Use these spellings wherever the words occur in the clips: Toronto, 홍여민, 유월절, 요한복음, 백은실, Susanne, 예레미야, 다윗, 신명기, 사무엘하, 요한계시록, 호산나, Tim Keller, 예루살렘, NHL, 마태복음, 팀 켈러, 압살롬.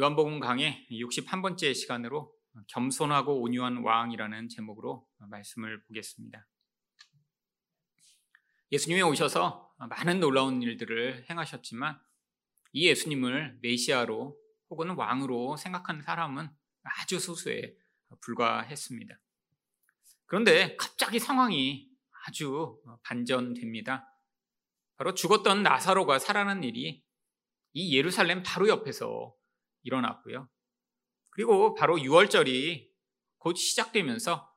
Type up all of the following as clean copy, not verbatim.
요한복음 강의 61번째 시간으로 겸손하고 온유한 왕이라는 제목으로 말씀을 보겠습니다. 예수님이 오셔서 많은 놀라운 일들을 행하셨지만 이 예수님을 메시아로 혹은 왕으로 생각하는 사람은 아주 소수에 불과했습니다. 그런데 갑자기 상황이 아주 반전됩니다. 바로 죽었던 나사로가 살아난 일이 이 예루살렘 바로 옆에서 일어났고요. 그리고 바로 유월절이 곧 시작되면서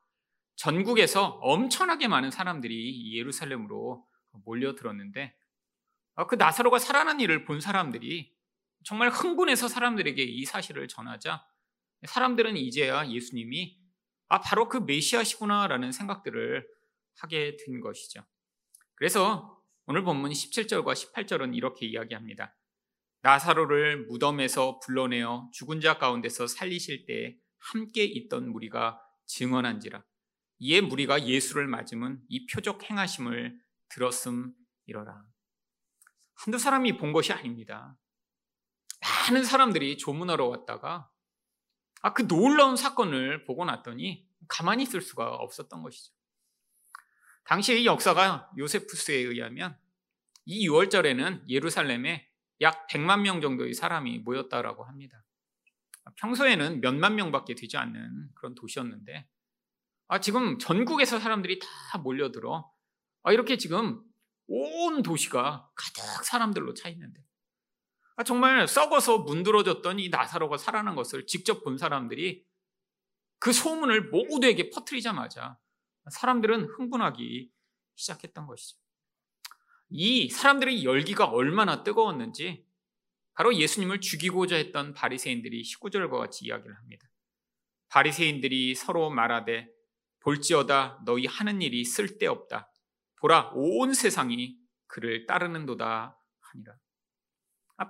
전국에서 엄청나게 많은 사람들이 예루살렘으로 몰려들었는데 그 나사로가 살아난 일을 본 사람들이 정말 흥분해서 사람들에게 이 사실을 전하자 사람들은 이제야 예수님이 바로 그 메시아시구나라는 생각들을 하게 된 것이죠. 그래서 오늘 본문 17절과 18절은 이렇게 이야기합니다. 나사로를 무덤에서 불러내어 죽은 자 가운데서 살리실 때에 함께 있던 무리가 증언한지라. 이에 무리가 예수를 맞음은 이 표적 행하심을 들었음이러라. 한두 사람이 본 것이 아닙니다. 많은 사람들이 조문하러 왔다가 그 놀라운 사건을 보고 났더니 가만히 있을 수가 없었던 것이죠. 당시의 역사가 요세푸스에 의하면 이 유월절에는 예루살렘에 약 100만 명 정도의 사람이 모였다라고 합니다. 평소에는 몇만 명밖에 되지 않는 그런 도시였는데 지금 전국에서 사람들이 다 몰려들어 이렇게 지금 온 도시가 가득 사람들로 차 있는데 정말 썩어서 문드러졌던 이 나사로가 살아난 것을 직접 본 사람들이 그 소문을 모두에게 퍼뜨리자마자 사람들은 흥분하기 시작했던 것이죠. 이 사람들의 열기가 얼마나 뜨거웠는지 바로 예수님을 죽이고자 했던 바리새인들이 19절과 같이 이야기를 합니다. 바리새인들이 서로 말하되 볼지어다 너희 하는 일이 쓸데없다. 보라 온 세상이 그를 따르는도다 하니라.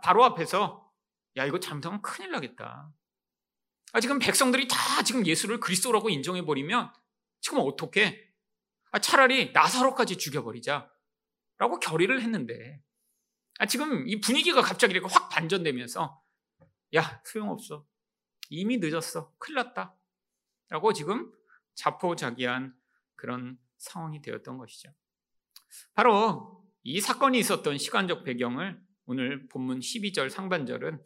바로 앞에서 이거 잘못하면 큰일 나겠다. 지금 백성들이 다 지금 예수를 그리스도라고 인정해버리면 지금 어떻게? 차라리 나사로까지 죽여버리자. 라고 결의를 했는데 지금 이 분위기가 갑자기 이렇게 확 반전되면서 소용없어. 이미 늦었어. 큰일 났다. 라고 지금 자포자기한 그런 상황이 되었던 것이죠. 바로 이 사건이 있었던 시간적 배경을 오늘 본문 12절 상반절은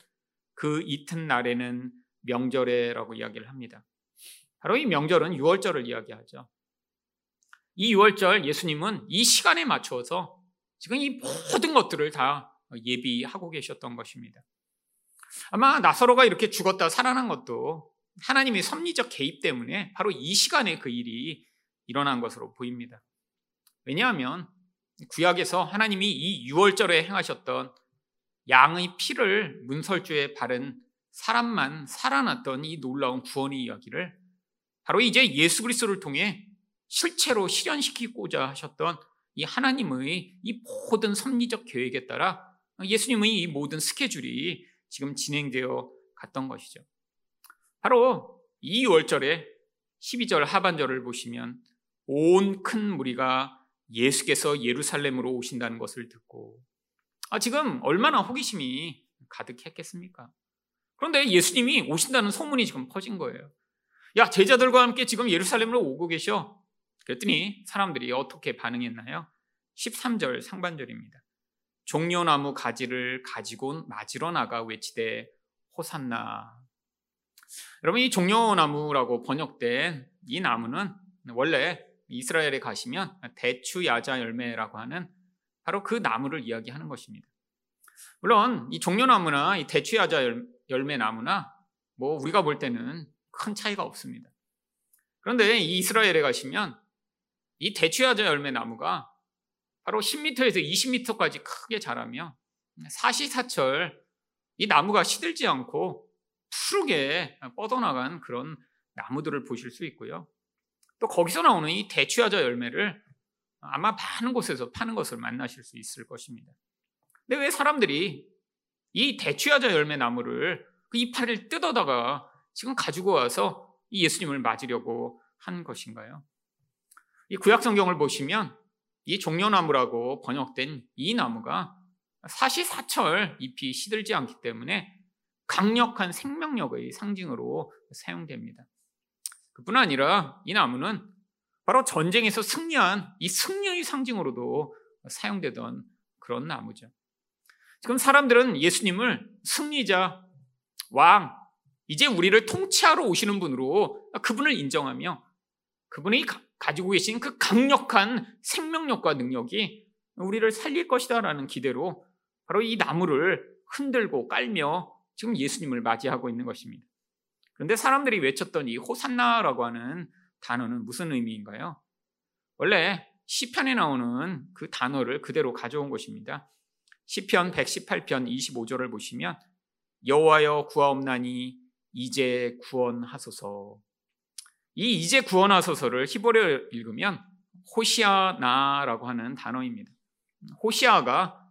그 이튿날에는 명절에 라고 이야기를 합니다. 바로 이 명절은 유월절을 이야기하죠. 이 유월절 예수님은 이 시간에 맞춰서 지금 이 모든 것들을 다 예비하고 계셨던 것입니다. 아마 나사로가 이렇게 죽었다 살아난 것도 하나님의 섭리적 개입 때문에 바로 이 시간에 그 일이 일어난 것으로 보입니다. 왜냐하면 구약에서 하나님이 이 유월절에 행하셨던 양의 피를 문설주에 바른 사람만 살아났던 이 놀라운 구원의 이야기를 바로 이제 예수 그리스도를 통해 실체로 실현시키고자 하셨던 이 하나님의 이 모든 섭리적 계획에 따라 예수님의 이 모든 스케줄이 지금 진행되어 갔던 것이죠. 바로 이 유월절에 12절 하반절을 보시면 온 큰 무리가 예수께서 예루살렘으로 오신다는 것을 듣고 지금 얼마나 호기심이 가득했겠습니까? 그런데 예수님이 오신다는 소문이 지금 퍼진 거예요. 제자들과 함께 지금 예루살렘으로 오고 계셔. 그랬더니 사람들이 어떻게 반응했나요? 13절 상반절입니다. 종려나무 가지를 가지고 맞으러 나가 외치되 호산나. 여러분 이 종려나무라고 번역된 이 나무는 원래 이스라엘에 가시면 대추 야자 열매라고 하는 바로 그 나무를 이야기하는 것입니다. 물론 이 종려나무나 이 대추 야자 열매 나무나 우리가 볼 때는 큰 차이가 없습니다. 그런데 이 이스라엘에 가시면 이 대추야자 열매나무가 바로 10m에서 20m까지 크게 자라며 사시사철 이 나무가 시들지 않고 푸르게 뻗어나간 그런 나무들을 보실 수 있고요. 또 거기서 나오는 이 대추야자 열매를 아마 많은 곳에서 파는 것을 만나실 수 있을 것입니다. 근데 왜 사람들이 이 대추야자 열매나무를 그 이파리를 뜯어다가 지금 가지고 와서 이 예수님을 맞으려고 한 것인가요? 이 구약성경을 보시면 이 종려나무라고 번역된 이 나무가 사시사철 잎이 시들지 않기 때문에 강력한 생명력의 상징으로 사용됩니다. 그뿐 아니라 이 나무는 바로 전쟁에서 승리한 이 승리의 상징으로도 사용되던 그런 나무죠. 지금 사람들은 예수님을 승리자, 왕, 이제 우리를 통치하러 오시는 분으로 그분을 인정하며 그분이 가지고 계신 그 강력한 생명력과 능력이 우리를 살릴 것이다라는 기대로 바로 이 나무를 흔들고 깔며 지금 예수님을 맞이하고 있는 것입니다. 그런데 사람들이 외쳤던 이 호산나라고 하는 단어는 무슨 의미인가요? 원래 시편에 나오는 그 단어를 그대로 가져온 것입니다. 시편 118편 25절을 보시면 여호와여 구하옵나니 이제 구원하소서. 이 이제 구원하소서를 히브리어 읽으면 호시아나라고 하는 단어입니다. 호시아가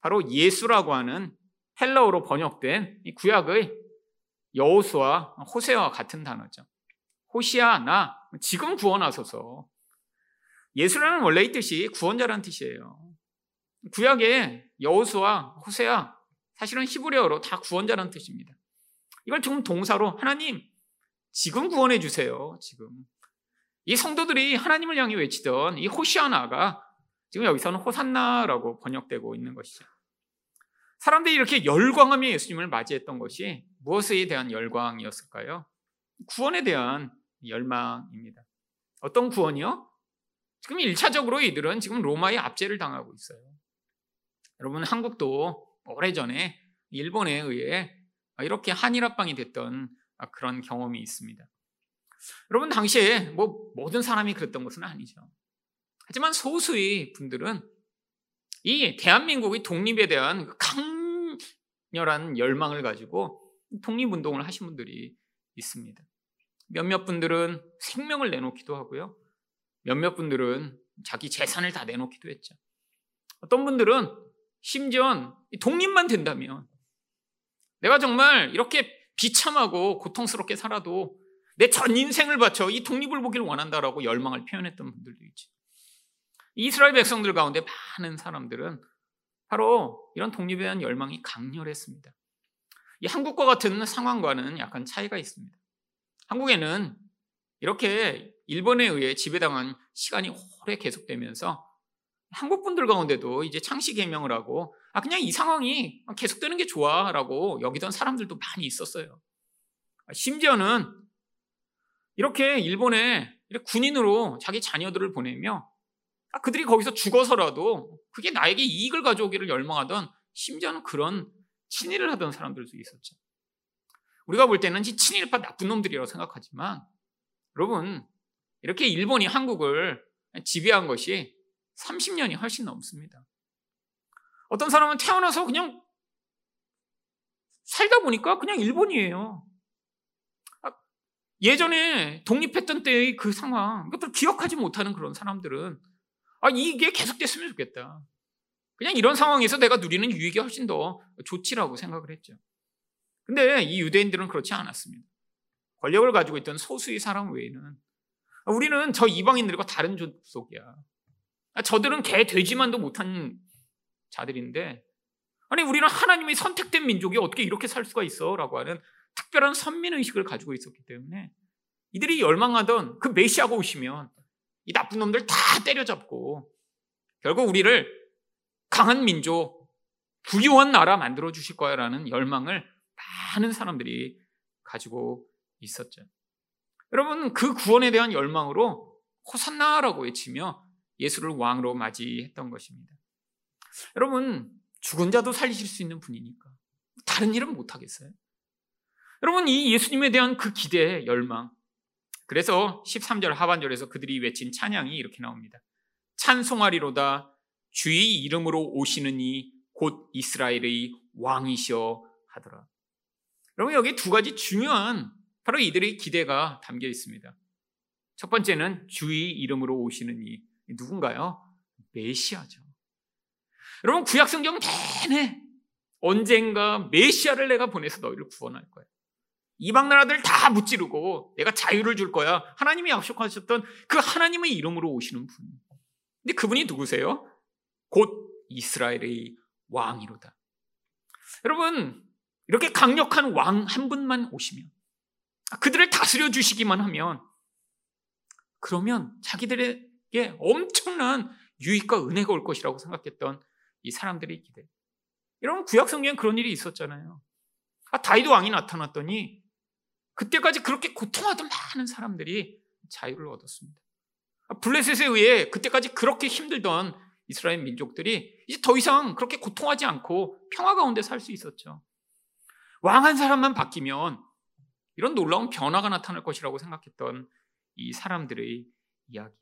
바로 예수라고 하는 헬라어로 번역된 이 구약의 여호수아, 호세와 같은 단어죠. 호시아나, 지금 구원하소서. 예수라는 원래 이 뜻이 구원자란 뜻이에요. 구약의 여호수아, 호세아, 사실은 히브리어로 다 구원자란 뜻입니다. 이걸 조금 동사로 하나님, 지금 구원해 주세요. 지금 이 성도들이 하나님을 향해 외치던 이 호시아나가 지금 여기서는 호산나라고 번역되고 있는 것이죠. 사람들이 이렇게 열광하며 예수님을 맞이했던 것이 무엇에 대한 열광이었을까요? 구원에 대한 열망입니다. 어떤 구원이요? 지금 1차적으로 이들은 지금 로마의 압제를 당하고 있어요. 여러분, 한국도 오래전에 일본에 의해 이렇게 한일합방이 됐던 그런 경험이 있습니다. 여러분, 당시에 모든 사람이 그랬던 것은 아니죠. 하지만 소수의 분들은 이 대한민국의 독립에 대한 강렬한 열망을 가지고 독립운동을 하신 분들이 있습니다. 몇몇 분들은 생명을 내놓기도 하고요. 몇몇 분들은 자기 재산을 다 내놓기도 했죠. 어떤 분들은 심지어 독립만 된다면 내가 정말 이렇게 비참하고 고통스럽게 살아도 내 전 인생을 바쳐 이 독립을 보길 원한다라고 열망을 표현했던 분들도 있죠. 이스라엘 백성들 가운데 많은 사람들은 바로 이런 독립에 대한 열망이 강렬했습니다. 이 한국과 같은 상황과는 약간 차이가 있습니다. 한국에는 이렇게 일본에 의해 지배당한 시간이 오래 계속되면서 한국 분들 가운데도 이제 창씨 개명을 하고 그냥 이 상황이 계속되는 게 좋아라고 여기던 사람들도 많이 있었어요. 심지어는 이렇게 일본에 군인으로 자기 자녀들을 보내며 그들이 거기서 죽어서라도 그게 나에게 이익을 가져오기를 열망하던, 심지어는 그런 친일을 하던 사람들도 있었죠. 우리가 볼 때는 친일파 나쁜 놈들이라고 생각하지만 여러분, 이렇게 일본이 한국을 지배한 것이 30년이 훨씬 넘습니다. 어떤 사람은 태어나서 그냥 살다 보니까 그냥 일본이에요. 예전에 독립했던 때의 그 상황, 이것도 기억하지 못하는 그런 사람들은 이게 계속됐으면 좋겠다. 그냥 이런 상황에서 내가 누리는 유익이 훨씬 더 좋지라고 생각을 했죠. 근데 이 유대인들은 그렇지 않았습니다. 권력을 가지고 있던 소수의 사람 외에는 우리는 저 이방인들과 다른 족속이야. 저들은 개 돼지만도 못한 자들인데 우리는 하나님이 선택된 민족이 어떻게 이렇게 살 수가 있어? 라고 하는 특별한 선민의식을 가지고 있었기 때문에 이들이 열망하던 그 메시아가 오시면 이 나쁜 놈들 다 때려잡고 결국 우리를 강한 민족, 부유한 나라 만들어 주실 거야라는 열망을 많은 사람들이 가지고 있었죠. 여러분, 그 구원에 대한 열망으로 호산나라고 외치며 예수를 왕으로 맞이했던 것입니다. 여러분, 죽은 자도 살리실 수 있는 분이니까 다른 일은 못하겠어요? 여러분, 이 예수님에 대한 그 기대, 열망, 그래서 13절 하반절에서 그들이 외친 찬양이 이렇게 나옵니다. 찬송하리로다 주의 이름으로 오시는 이 곧 이스라엘의 왕이시여 하더라. 여러분, 여기 두 가지 중요한 바로 이들의 기대가 담겨 있습니다. 첫 번째는 주의 이름으로 오시는 이 누군가요? 메시아죠. 여러분, 구약성경 내내 언젠가 메시아를 내가 보내서 너희를 구원할 거야. 이방 나라들 다 무찌르고 내가 자유를 줄 거야. 하나님이 약속하셨던 그 하나님의 이름으로 오시는 분. 근데 그분이 누구세요? 곧 이스라엘의 왕이로다. 여러분, 이렇게 강력한 왕 한 분만 오시면, 그들을 다스려 주시기만 하면, 그러면 자기들에게 엄청난 유익과 은혜가 올 것이라고 생각했던 이 사람들의 기대. 여러분, 구약성경엔 그런 일이 있었잖아요. 다윗 왕이 나타났더니 그때까지 그렇게 고통하던 많은 사람들이 자유를 얻었습니다. 블레셋에 의해 그때까지 그렇게 힘들던 이스라엘 민족들이 이제 더 이상 그렇게 고통하지 않고 평화 가운데 살 수 있었죠. 왕 한 사람만 바뀌면 이런 놀라운 변화가 나타날 것이라고 생각했던 이 사람들의 이야기.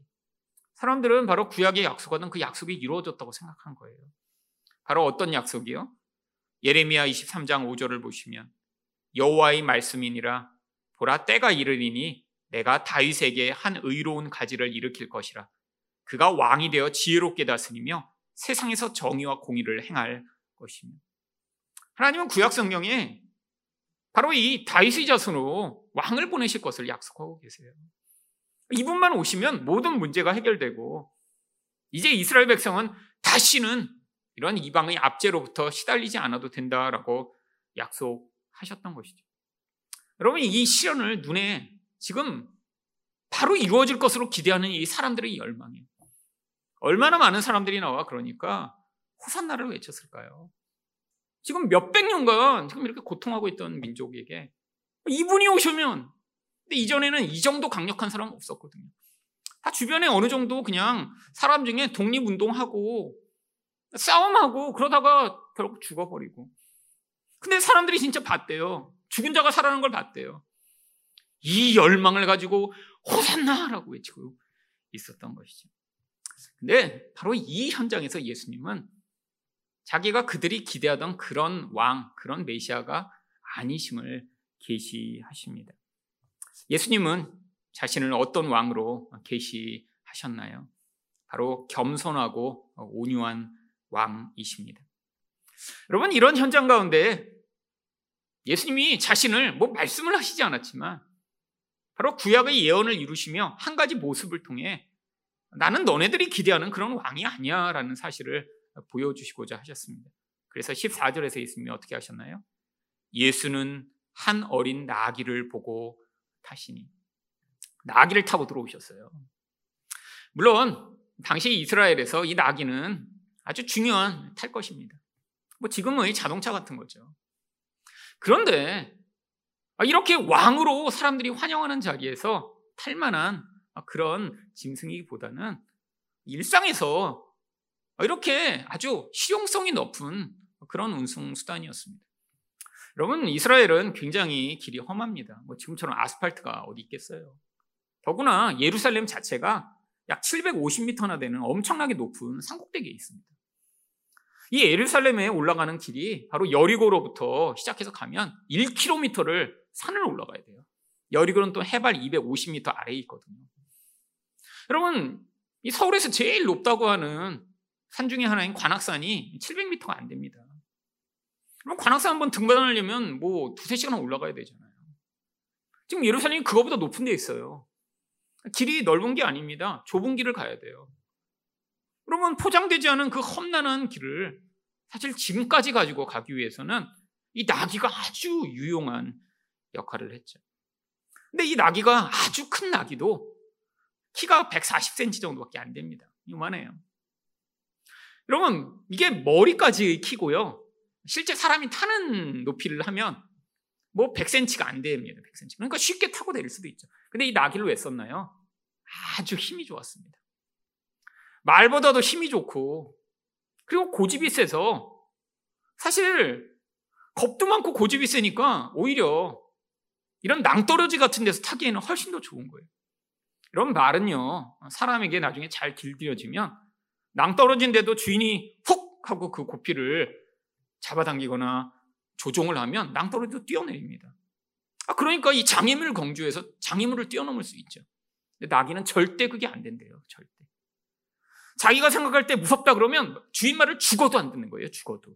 사람들은 바로 구약의 약속하던 그 약속이 이루어졌다고 생각한 거예요. 바로 어떤 약속이요? 예레미야 23장 5절을 보시면, 여호와의 말씀이니라, 보라 때가 이르리니 내가 다윗에게 한 의로운 가지를 일으킬 것이라, 그가 왕이 되어 지혜롭게 다스리며 세상에서 정의와 공의를 행할 것이며. 하나님은 구약 성경에 바로 이 다윗의 자손으로 왕을 보내실 것을 약속하고 계세요. 이분만 오시면 모든 문제가 해결되고, 이제 이스라엘 백성은 다시는 이런 이방의 압제로부터 시달리지 않아도 된다라고 약속하셨던 것이죠. 여러분, 이 시련을 눈에 지금 바로 이루어질 것으로 기대하는 이 사람들의 열망이에요. 얼마나 많은 사람들이 나와 그러니까 호산나를 외쳤을까요? 지금 몇백 년간 지금 이렇게 고통하고 있던 민족에게 이분이 오시면, 근데 이전에는 이 정도 강력한 사람은 없었거든요. 다 주변에 어느 정도 그냥 사람 중에 독립운동하고 싸움하고 그러다가 결국 죽어버리고. 근데 사람들이 진짜 봤대요. 죽은 자가 살아나는 걸 봤대요. 이 열망을 가지고 호산나라고 외치고 있었던 것이죠. 근데 바로 이 현장에서 예수님은 자기가 그들이 기대하던 그런 왕, 그런 메시아가 아니심을 계시하십니다. 예수님은 자신을 어떤 왕으로 계시하셨나요? 바로 겸손하고 온유한 왕이십니다. 여러분, 이런 현장 가운데 예수님이 자신을 말씀을 하시지 않았지만 바로 구약의 예언을 이루시며 한 가지 모습을 통해 나는 너네들이 기대하는 그런 왕이 아니야 라는 사실을 보여주시고자 하셨습니다. 그래서 14절에서 예수님이 어떻게 하셨나요? 예수는 한 어린 나귀를 보고 타시니. 나귀를 타고 들어오셨어요. 물론 당시 이스라엘에서 이 나귀는 아주 중요한 탈 것입니다. 지금의 자동차 같은 거죠. 그런데 이렇게 왕으로 사람들이 환영하는 자리에서 탈 만한 그런 짐승이기보다는 일상에서 이렇게 아주 실용성이 높은 그런 운송수단이었습니다. 여러분, 이스라엘은 굉장히 길이 험합니다. 지금처럼 아스팔트가 어디 있겠어요. 더구나 예루살렘 자체가 약 750m나 되는 엄청나게 높은 산꼭대기에 있습니다. 이 예루살렘에 올라가는 길이 바로 여리고로부터 시작해서 가면 1km를 산을 올라가야 돼요. 여리고는 또 해발 250m 아래에 있거든요. 여러분, 이 서울에서 제일 높다고 하는 산 중에 하나인 관악산이 700m가 안 됩니다. 그럼 관악산 한번 등반하려면 두세 시간 올라가야 되잖아요. 지금 예루살렘이 그거보다 높은 데 있어요. 길이 넓은 게 아닙니다. 좁은 길을 가야 돼요. 그러면 포장되지 않은 그 험난한 길을 사실 짐까지 가지고 가기 위해서는 이 나귀가 아주 유용한 역할을 했죠. 근데 이 나귀가, 아주 큰 나귀도 키가 140cm 정도밖에 안 됩니다. 요만해요. 여러분, 이게 머리까지 키고요. 실제 사람이 타는 높이를 하면 100cm가 안 됩니다. 100cm. 그러니까 쉽게 타고 내릴 수도 있죠. 근데 이 나귀를 왜 썼나요? 아주 힘이 좋았습니다. 말보다도 힘이 좋고, 그리고 고집이 세서, 사실 겁도 많고 고집이 세니까 오히려 이런 낭떠러지 같은 데서 타기에는 훨씬 더 좋은 거예요. 이런 말은요, 사람에게 나중에 잘 길들여지면 낭떠러진데도 주인이 훅 하고 그 고삐를 잡아당기거나 조종을 하면 낭떠러지도 뛰어내립니다. 그러니까 이 장애물 경주에서 장애물을 뛰어넘을 수 있죠. 근데 나귀는 절대 그게 안 된대요. 절대. 자기가 생각할 때 무섭다 그러면 주인 말을 죽어도 안 듣는 거예요. 죽어도.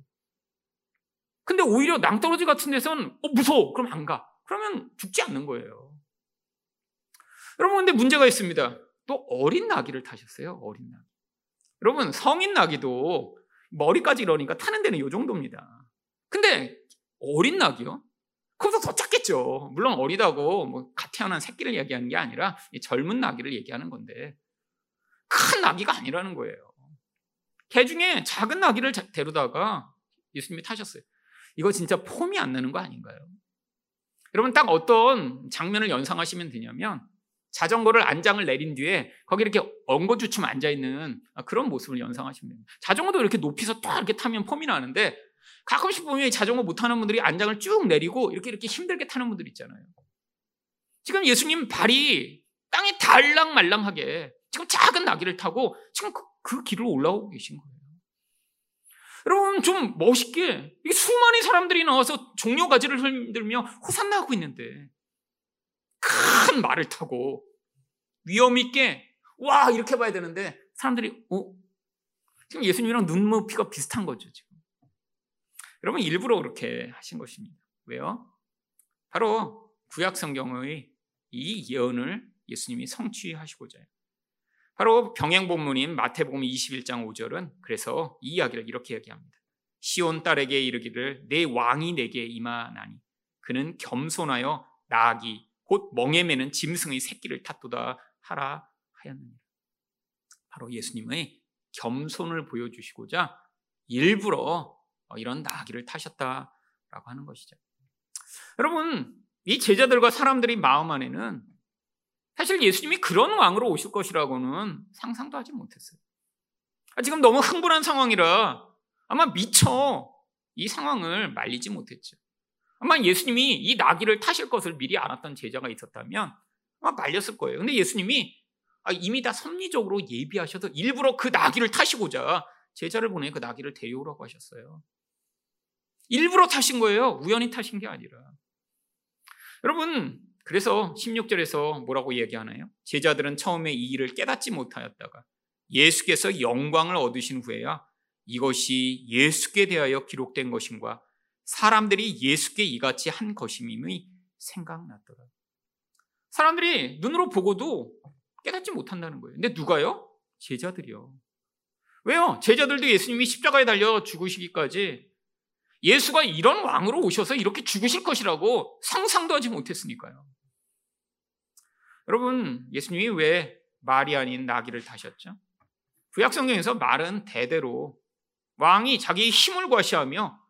근데 오히려 낭떠러지 같은 데서는 무서워. 그럼 안 가. 그러면 죽지 않는 거예요. 여러분, 근데 문제가 있습니다. 또 어린 나귀를 타셨어요. 어린 나귀. 여러분, 성인 나귀도 머리까지 이러니까 타는 데는 이 정도입니다. 근데 어린 낙이요? 그럼 더 작겠죠. 물론 어리다고 뭐 갓 태어난 새끼를 얘기하는 게 아니라 젊은 낙이를 얘기하는 건데 큰 낙이가 아니라는 거예요. 개 중에 작은 낙이를 데려다가 예수님이 타셨어요. 이거 진짜 폼이 안 나는 거 아닌가요? 여러분 딱 어떤 장면을 연상하시면 되냐면 자전거를 안장을 내린 뒤에 거기 이렇게 엉거주춤 앉아있는 그런 모습을 연상하시면 됩니다. 자전거도 이렇게 높이서 딱 이렇게 타면 폼이 나는데 가끔씩 보면 자전거 못 타는 분들이 안장을 쭉 내리고 이렇게 힘들게 타는 분들 있잖아요. 지금 예수님 발이 땅에 달랑말랑하게 지금 작은 나귀를 타고 지금 그 길을 올라오고 계신 거예요. 여러분 좀 멋있게 수많은 사람들이 나와서 종려가지를 흔들며 호산나 하고 있는데 큰 말을 타고 위엄 있게 와 이렇게 봐야 되는데 사람들이 지금 예수님이랑 눈높이가 비슷한 거죠. 지금 여러분 일부러 그렇게 하신 것입니다. 왜요? 바로 구약 성경의 이 예언을 예수님이 성취하시고자 해요. 바로 병행 본문인 마태복음 21장 5절은 그래서 이 이야기를 이렇게 이야기합니다. 시온 딸에게 이르기를 내 왕이 내게 임하나니 그는 겸손하여 나귀 곧 멍에 매는 짐승의 새끼를 탓도다 하라 하였느니라. 바로 예수님의 겸손을 보여주시고자 일부러 이런 나귀를 타셨다라고 하는 것이죠. 여러분 이 제자들과 사람들이 마음 안에는 사실 예수님이 그런 왕으로 오실 것이라고는 상상도 하지 못했어요. 지금 너무 흥분한 상황이라 아마 미처 이 상황을 말리지 못했죠. 아마 예수님이 이 나귀를 타실 것을 미리 알았던 제자가 있었다면 아마 말렸을 거예요. 근데 예수님이 이미 다 섭리적으로 예비하셔서 일부러 그 나귀를 타시고자 제자를 보내 그 나귀를 데려오라고 하셨어요. 일부러 타신 거예요. 우연히 타신 게 아니라. 여러분 그래서 16절에서 뭐라고 얘기하나요? 제자들은 처음에 이 일을 깨닫지 못하였다가 예수께서 영광을 얻으신 후에야 이것이 예수께 대하여 기록된 것임과 사람들이 예수께 이같이 한 것임이 생각났더라. 사람들이 눈으로 보고도 깨닫지 못한다는 거예요. 근데 누가요? 제자들이요. 왜요? 제자들도 예수님이 십자가에 달려 죽으시기까지 예수가 이런 왕으로 오셔서 이렇게 죽으실 것이라고 상상도 하지 못했으니까요. 여러분 예수님이 왜 말이 아닌 나귀를 타셨죠? 구약성경에서 말은 대대로 왕이 자기의 힘을 과시하며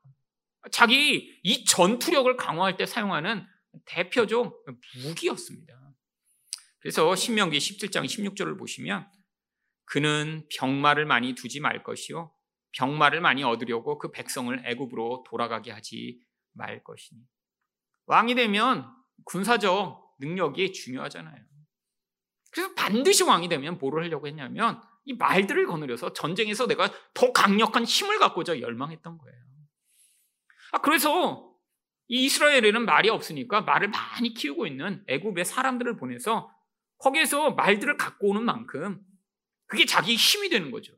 자기 이 전투력을 강화할 때 사용하는 대표적 무기였습니다. 그래서 신명기 17장 16절을 보시면 그는 병마를 많이 두지 말 것이요 병마를 많이 얻으려고 그 백성을 애굽으로 돌아가게 하지 말 것이니. 왕이 되면 군사적 능력이 중요하잖아요. 그래서 반드시 왕이 되면 뭐를 하려고 했냐면 이 말들을 거느려서 전쟁에서 내가 더 강력한 힘을 갖고자 열망했던 거예요. 그래서 이 이스라엘에는 말이 없으니까 말을 많이 키우고 있는 애굽의 사람들을 보내서 거기에서 말들을 갖고 오는 만큼 그게 자기 힘이 되는 거죠.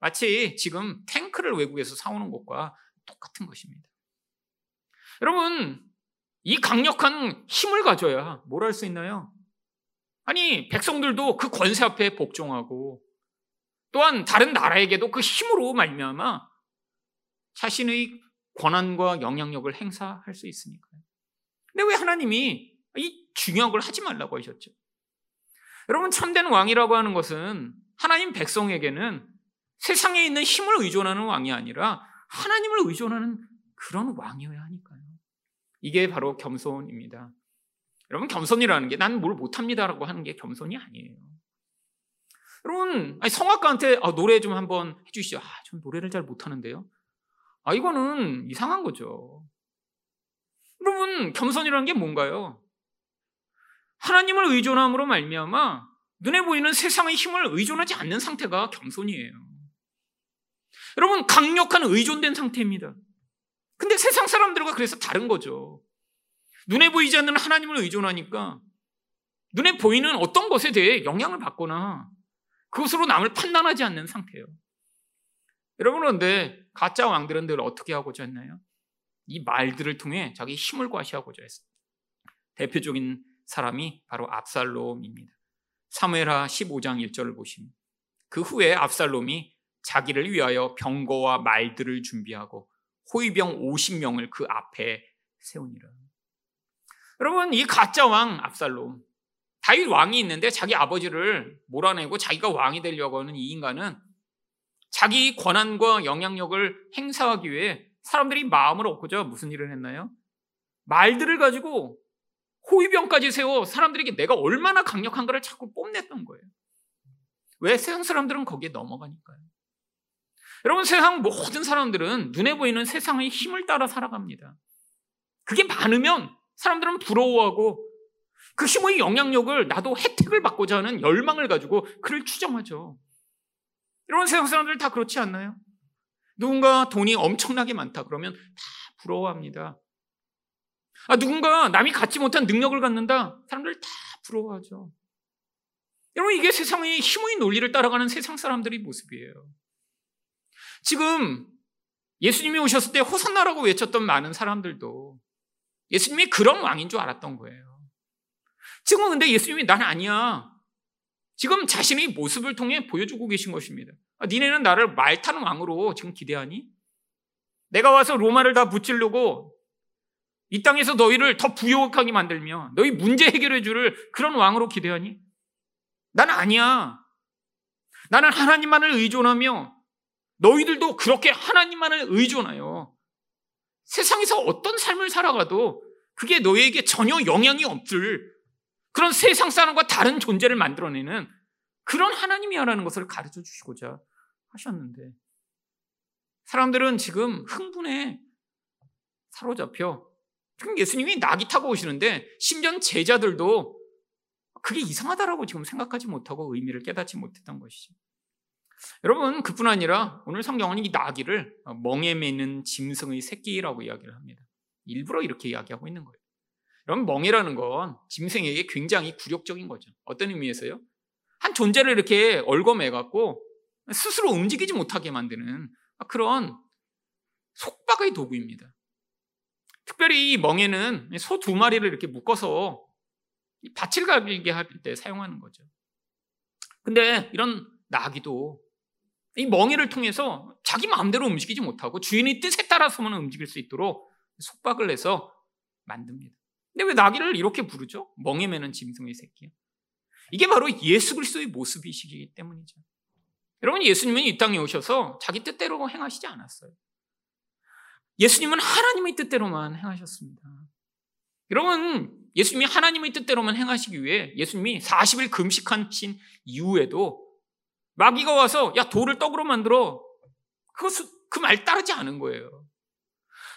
마치 지금 탱크를 외국에서 사오는 것과 똑같은 것입니다. 여러분 이 강력한 힘을 가져야 뭘 할 수 있나요? 아니 백성들도 그 권세 앞에 복종하고 또한 다른 나라에게도 그 힘으로 말미암아 자신의 권한과 영향력을 행사할 수 있으니까요. 근데 왜 하나님이 이 중요한 걸 하지 말라고 하셨죠? 여러분 참된 왕이라고 하는 것은 하나님 백성에게는 세상에 있는 힘을 의존하는 왕이 아니라 하나님을 의존하는 그런 왕이어야 하니까요. 이게 바로 겸손입니다. 여러분 겸손이라는 게 난 뭘 못합니다라고 하는 게 겸손이 아니에요. 여러분 성악가한테 노래 좀 한번 해주시죠. 전 노래를 잘 못하는데요. 이거는 이상한 거죠. 여러분 겸손이라는 게 뭔가요? 하나님을 의존함으로 말미암아 눈에 보이는 세상의 힘을 의존하지 않는 상태가 겸손이에요. 여러분 강력한 의존된 상태입니다. 근데 세상 사람들과 그래서 다른 거죠. 눈에 보이지 않는 하나님을 의존하니까 눈에 보이는 어떤 것에 대해 영향을 받거나 그것으로 남을 판단하지 않는 상태예요. 여러분 그런데 가짜 왕들은 늘 어떻게 하고자 했나요? 이 말들을 통해 자기 힘을 과시하고자 했습니다. 대표적인 사람이 바로 압살롬입니다. 사무엘하 15장 1절을 보시면 그 후에 압살롬이 자기를 위하여 병거와 말들을 준비하고 호위병 50명을 그 앞에 세우니라. 여러분, 이 가짜 왕 압살롬, 다윗 왕이 있는데 자기 아버지를 몰아내고 자기가 왕이 되려고 하는 이 인간은 자기 권한과 영향력을 행사하기 위해 사람들이 마음을 얻고자 무슨 일을 했나요? 말들을 가지고 호위병까지 세워 사람들에게 내가 얼마나 강력한가를 자꾸 뽐냈던 거예요. 왜? 세상 사람들은 거기에 넘어가니까요. 여러분, 세상 모든 사람들은 눈에 보이는 세상의 힘을 따라 살아갑니다. 그게 많으면 사람들은 부러워하고 그 힘의 영향력을 나도 혜택을 받고자 하는 열망을 가지고 그를 추정하죠. 여러분, 세상 사람들 다 그렇지 않나요? 누군가 돈이 엄청나게 많다 그러면 다 부러워합니다. 누군가 남이 갖지 못한 능력을 갖는다, 사람들 다 부러워하죠. 여러분, 이게 세상의 힘의 논리를 따라가는 세상 사람들의 모습이에요. 지금 예수님이 오셨을 때 호산나라고 외쳤던 많은 사람들도 예수님이 그런 왕인 줄 알았던 거예요. 지금은 근데 예수님이 난 아니야, 지금 자신의 모습을 통해 보여주고 계신 것입니다. 니네는 나를 말타는 왕으로 지금 기대하니? 내가 와서 로마를 다 무찌르고 이 땅에서 너희를 더 부유하게 만들며 너희 문제 해결해 줄 그런 왕으로 기대하니? 난 아니야. 나는 하나님만을 의존하며 너희들도 그렇게 하나님만을 의존하여 세상에서 어떤 삶을 살아가도 그게 너희에게 전혀 영향이 없을 그런 세상 사람과 다른 존재를 만들어내는 그런 하나님이야라는 것을 가르쳐 주시고자 하셨는데 사람들은 지금 흥분에 사로잡혀 지금 예수님이 낙이 타고 오시는데 심지어 제자들도 그게 이상하다라고 지금 생각하지 못하고 의미를 깨닫지 못했던 것이죠. 여러분, 그뿐 아니라 오늘 성경은 이 나귀를 멍에 매는 짐승의 새끼라고 이야기를 합니다. 일부러 이렇게 이야기하고 있는 거예요. 여러분, 멍에라는 건 짐승에게 굉장히 굴욕적인 거죠. 어떤 의미에서요? 한 존재를 이렇게 얽어매갖고 스스로 움직이지 못하게 만드는 그런 속박의 도구입니다. 특별히 이 멍에는 소 2마리를 이렇게 묶어서 밭을 갈게 할 때 사용하는 거죠. 근데 이런 나귀도 이 멍에를 통해서 자기 마음대로 움직이지 못하고 주인의 뜻에 따라서만 움직일 수 있도록 속박을 해서 만듭니다. 근데 왜 나귀를 이렇게 부르죠? 멍에 매는 짐승의 새끼. 이게 바로 예수 그리스도의 모습이시기 때문이죠. 여러분, 예수님은 이 땅에 오셔서 자기 뜻대로 행하시지 않았어요. 예수님은 하나님의 뜻대로만 행하셨습니다. 여러분, 예수님이 하나님의 뜻대로만 행하시기 위해 예수님이 40일 금식하신 이후에도 마귀가 와서 야, 돌을 떡으로 만들어, 그 말 따르지 않은 거예요.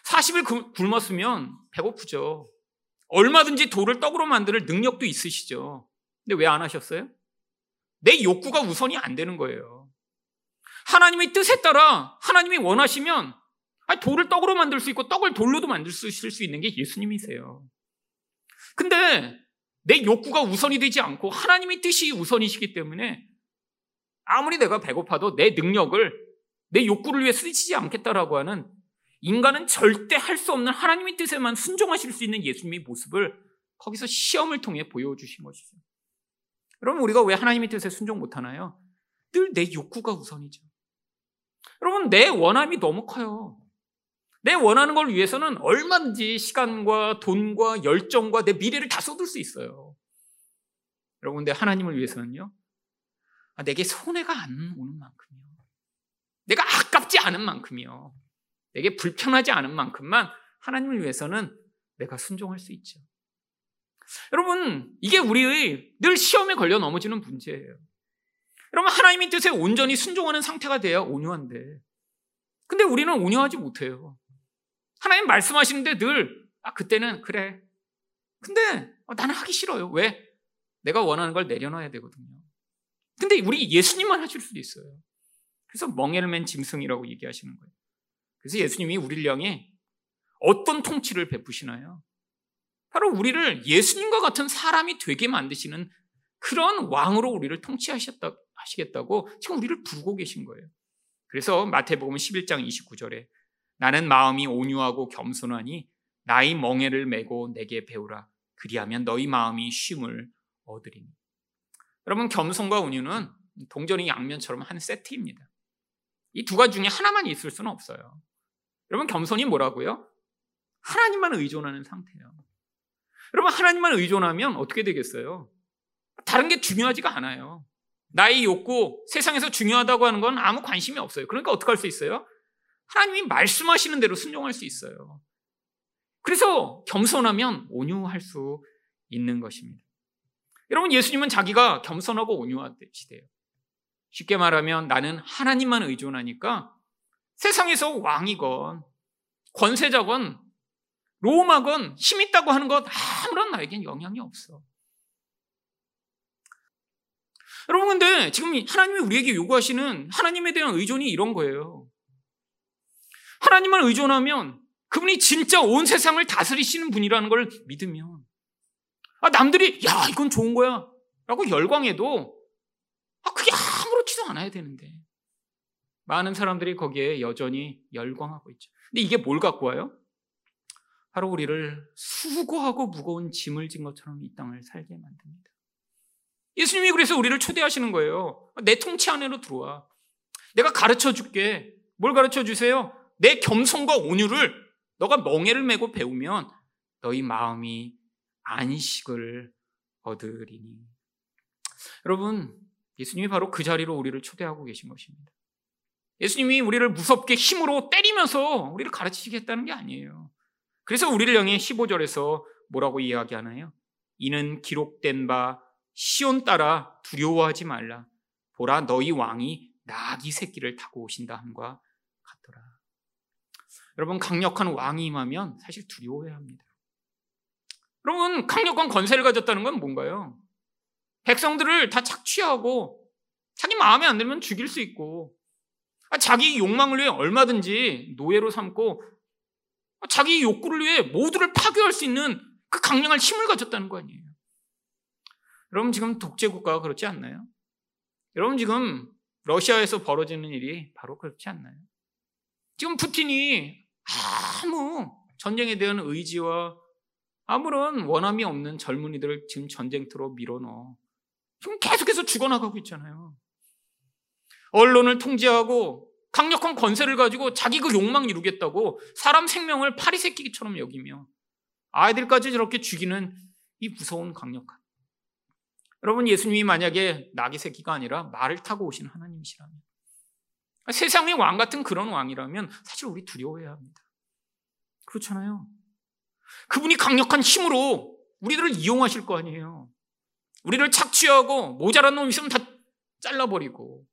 40일 굶었으면 배고프죠. 얼마든지 돌을 떡으로 만들 능력도 있으시죠. 근데 왜 안 하셨어요? 내 욕구가 우선이 안 되는 거예요. 하나님의 뜻에 따라 하나님이 원하시면 돌을 떡으로 만들 수 있고 떡을 돌로도 만들 수 있을 수 있는 게 예수님이세요. 근데 내 욕구가 우선이 되지 않고 하나님의 뜻이 우선이시기 때문에 아무리 내가 배고파도 내 능력을, 내 욕구를 위해 쓰시지 않겠다라고 하는, 인간은 절대 할 수 없는 하나님의 뜻에만 순종하실 수 있는 예수님의 모습을 거기서 시험을 통해 보여주신 것이죠. 여러분, 우리가 왜 하나님의 뜻에 순종 못하나요? 늘 내 욕구가 우선이죠. 여러분, 내 원함이 너무 커요. 내 원하는 걸 위해서는 얼마든지 시간과 돈과 열정과 내 미래를 다 쏟을 수 있어요. 여러분, 근데 하나님을 위해서는요, 내게 손해가 안 오는 만큼이요, 내가 아깝지 않은 만큼이요, 내게 불편하지 않은 만큼만 하나님을 위해서는 내가 순종할 수 있죠. 여러분, 이게 우리의 늘 시험에 걸려 넘어지는 문제예요. 여러분, 하나님의 뜻에 온전히 순종하는 상태가 돼야 온유한데, 근데 우리는 온유하지 못해요. 하나님 말씀하시는데 늘 그때는 그래, 근데 나는 하기 싫어요. 왜? 내가 원하는 걸 내려놔야 되거든요. 근데 우리 예수님만 하실 수도 있어요. 그래서 멍에를 맨 짐승이라고 얘기하시는 거예요. 그래서 예수님이 우리를 향해 어떤 통치를 베푸시나요? 바로 우리를 예수님과 같은 사람이 되게 만드시는 그런 왕으로 우리를 통치하시겠다고 지금 우리를 부르고 계신 거예요. 그래서 마태복음 11장 29절에 나는 마음이 온유하고 겸손하니 나의 멍에를 메고 내게 배우라, 그리하면 너희 마음이 쉼을 얻으리니. 여러분, 겸손과 온유는 동전의 양면처럼 한 세트입니다. 이 두 가지 중에 하나만 있을 수는 없어요. 여러분, 겸손이 뭐라고요? 하나님만 의존하는 상태예요. 여러분, 하나님만 의존하면 어떻게 되겠어요? 다른 게 중요하지가 않아요. 나의 욕구, 세상에서 중요하다고 하는 건 아무 관심이 없어요. 그러니까 어떻게 할 수 있어요? 하나님이 말씀하시는 대로 순종할 수 있어요. 그래서 겸손하면 온유할 수 있는 것입니다. 여러분, 예수님은 자기가 겸손하고 온유하시대요. 쉽게 말하면 나는 하나님만 의존하니까 세상에서 왕이건 권세자건 로마건 힘 있다고 하는 것 아무런 나에겐 영향이 없어. 여러분, 근데 지금 하나님이 우리에게 요구하시는 하나님에 대한 의존이 이런 거예요. 하나님만 의존하면 그분이 진짜 온 세상을 다스리시는 분이라는 걸 믿으면, 아, 남들이 야 이건 좋은 거야 라고 열광해도 그게 아무렇지도 않아야 되는데 많은 사람들이 거기에 여전히 열광하고 있죠. 근데 이게 뭘 갖고 와요? 바로 우리를 수고하고 무거운 짐을 진 것처럼 이 땅을 살게 만듭니다. 예수님이 그래서 우리를 초대하시는 거예요. 내 통치 안으로 들어와. 내가 가르쳐 줄게. 뭘 가르쳐 주세요? 내 겸손과 온유를 너가 멍에를 메고 배우면 너희 마음이 안식을 얻으리니. 여러분, 예수님이 바로 그 자리로 우리를 초대하고 계신 것입니다. 예수님이 우리를 무섭게 힘으로 때리면서 우리를 가르치시겠다는 게 아니에요. 그래서 우리를 향해 15절에서 뭐라고 이야기하나요? 이는 기록된 바 시온 따라 두려워하지 말라. 보라, 너희 왕이 나귀 새끼를 타고 오신다 함과 같더라. 여러분, 강력한 왕이 임하면 사실 두려워해야 합니다. 여러분, 강력한 권세를 가졌다는 건 뭔가요? 백성들을 다 착취하고 자기 마음에 안 들면 죽일 수 있고, 자기 욕망을 위해 얼마든지 노예로 삼고, 자기 욕구를 위해 모두를 파괴할 수 있는 그 강력한 힘을 가졌다는 거 아니에요? 여러분, 지금 독재국가가 그렇지 않나요? 여러분, 지금 러시아에서 벌어지는 일이 바로 그렇지 않나요? 지금 푸틴이 아무 전쟁에 대한 의지와 아무런 원함이 없는 젊은이들을 지금 전쟁터로 밀어넣어 지금 계속해서 죽어나가고 있잖아요. 언론을 통제하고 강력한 권세를 가지고 자기 그 욕망 이루겠다고 사람 생명을 파리 새끼처럼 여기며 아이들까지 저렇게 죽이는 이 무서운 강력한. 여러분, 예수님이 만약에 나귀 새끼가 아니라 말을 타고 오신 하나님이시라면, 세상의 왕 같은 그런 왕이라면 사실 우리 두려워해야 합니다. 그렇잖아요. 그분이 강력한 힘으로 우리들을 이용하실 거 아니에요. 우리를 착취하고 모자란 놈 있으면 다 잘라버리고.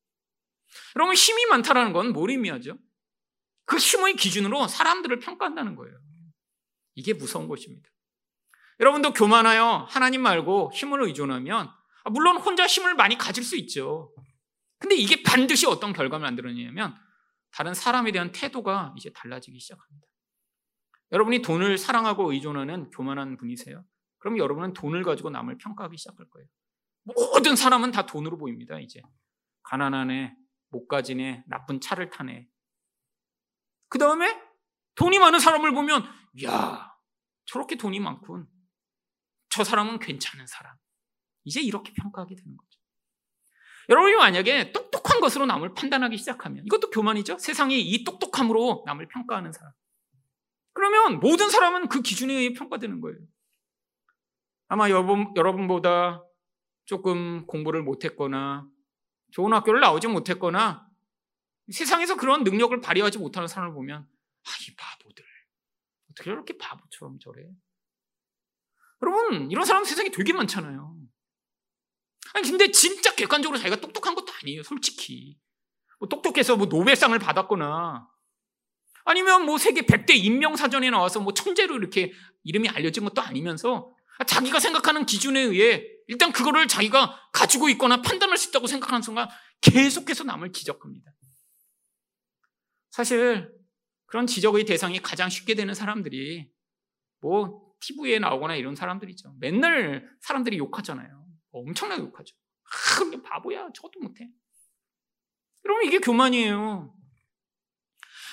여러분, 힘이 많다라는 건 뭘 의미하죠? 그 힘의 기준으로 사람들을 평가한다는 거예요. 이게 무서운 것입니다. 여러분도 교만하여 하나님 말고 힘을 의존하면, 물론 혼자 힘을 많이 가질 수 있죠. 근데 이게 반드시 어떤 결과를 만들어내냐면 다른 사람에 대한 태도가 이제 달라지기 시작합니다. 여러분이 돈을 사랑하고 의존하는 교만한 분이세요? 그럼 여러분은 돈을 가지고 남을 평가하기 시작할 거예요. 모든 사람은 다 돈으로 보입니다. 이제 가난하네, 못 가지네, 나쁜 차를 타네. 그 다음에 돈이 많은 사람을 보면, 야, 저렇게 돈이 많군, 저 사람은 괜찮은 사람, 이제 이렇게 평가하게 되는 거죠. 여러분이 만약에 똑똑한 것으로 남을 판단하기 시작하면, 이것도 교만이죠? 세상이 이 똑똑함으로 남을 평가하는 사람, 그러면 모든 사람은 그 기준에 의해 평가되는 거예요. 아마 여러분보다 조금 공부를 못했거나 좋은 학교를 나오지 못했거나 세상에서 그런 능력을 발휘하지 못하는 사람을 보면, 아, 이 바보들 어떻게 저렇게 바보처럼 저래. 여러분, 이런 사람 세상에 되게 많잖아요. 아니, 근데 진짜 객관적으로 자기가 똑똑한 것도 아니에요. 솔직히 뭐 똑똑해서 뭐 노벨상을 받았거나 아니면 뭐 세계 100대 인명사전에 나와서 뭐 천재로 이렇게 이름이 알려진 것도 아니면서 자기가 생각하는 기준에 의해 일단 그거를 자기가 가지고 있거나 판단할 수 있다고 생각하는 순간 계속해서 남을 지적합니다. 사실 그런 지적의 대상이 가장 쉽게 되는 사람들이 뭐 TV에 나오거나 이런 사람들이죠. 맨날 사람들이 욕하잖아요. 엄청나게 욕하죠. 아, 바보야, 저것도 못해. 여러분, 이게 교만이에요.